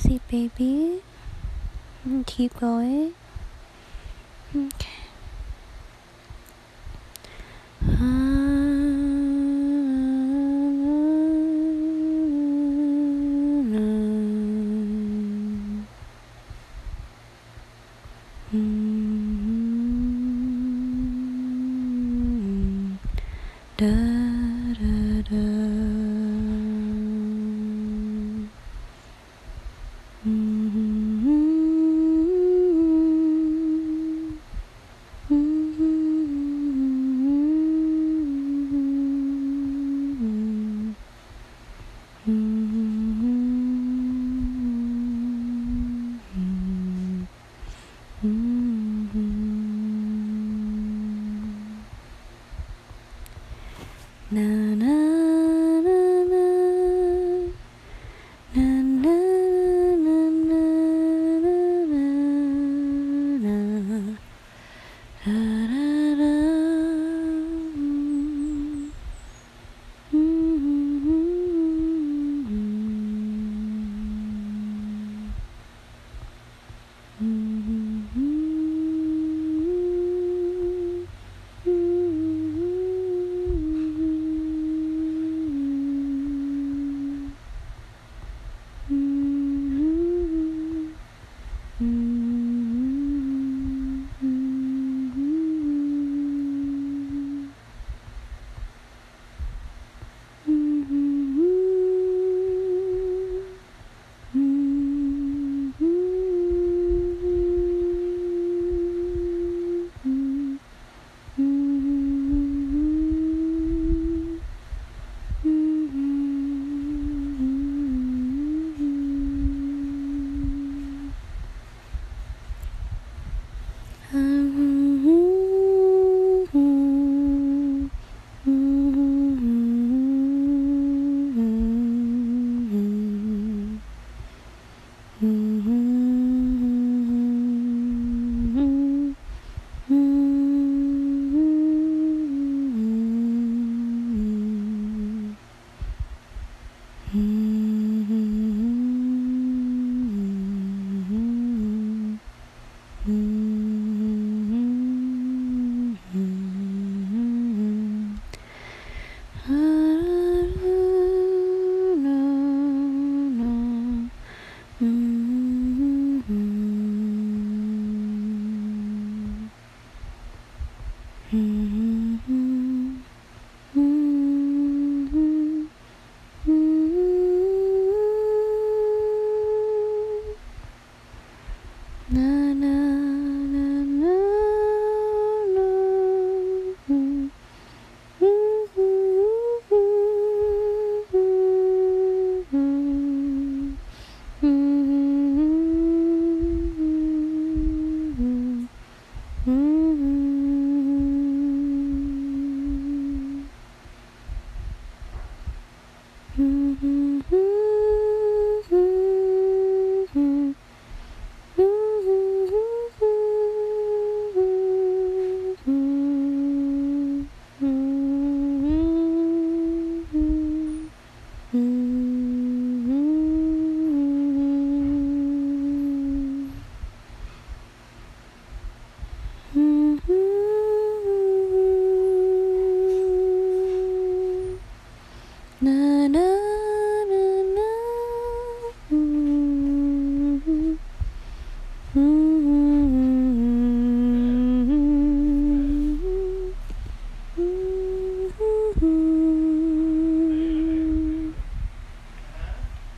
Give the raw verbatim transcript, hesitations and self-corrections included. See, baby, keep going. Okay. Mm-hmm.